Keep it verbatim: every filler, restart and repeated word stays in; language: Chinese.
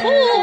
出。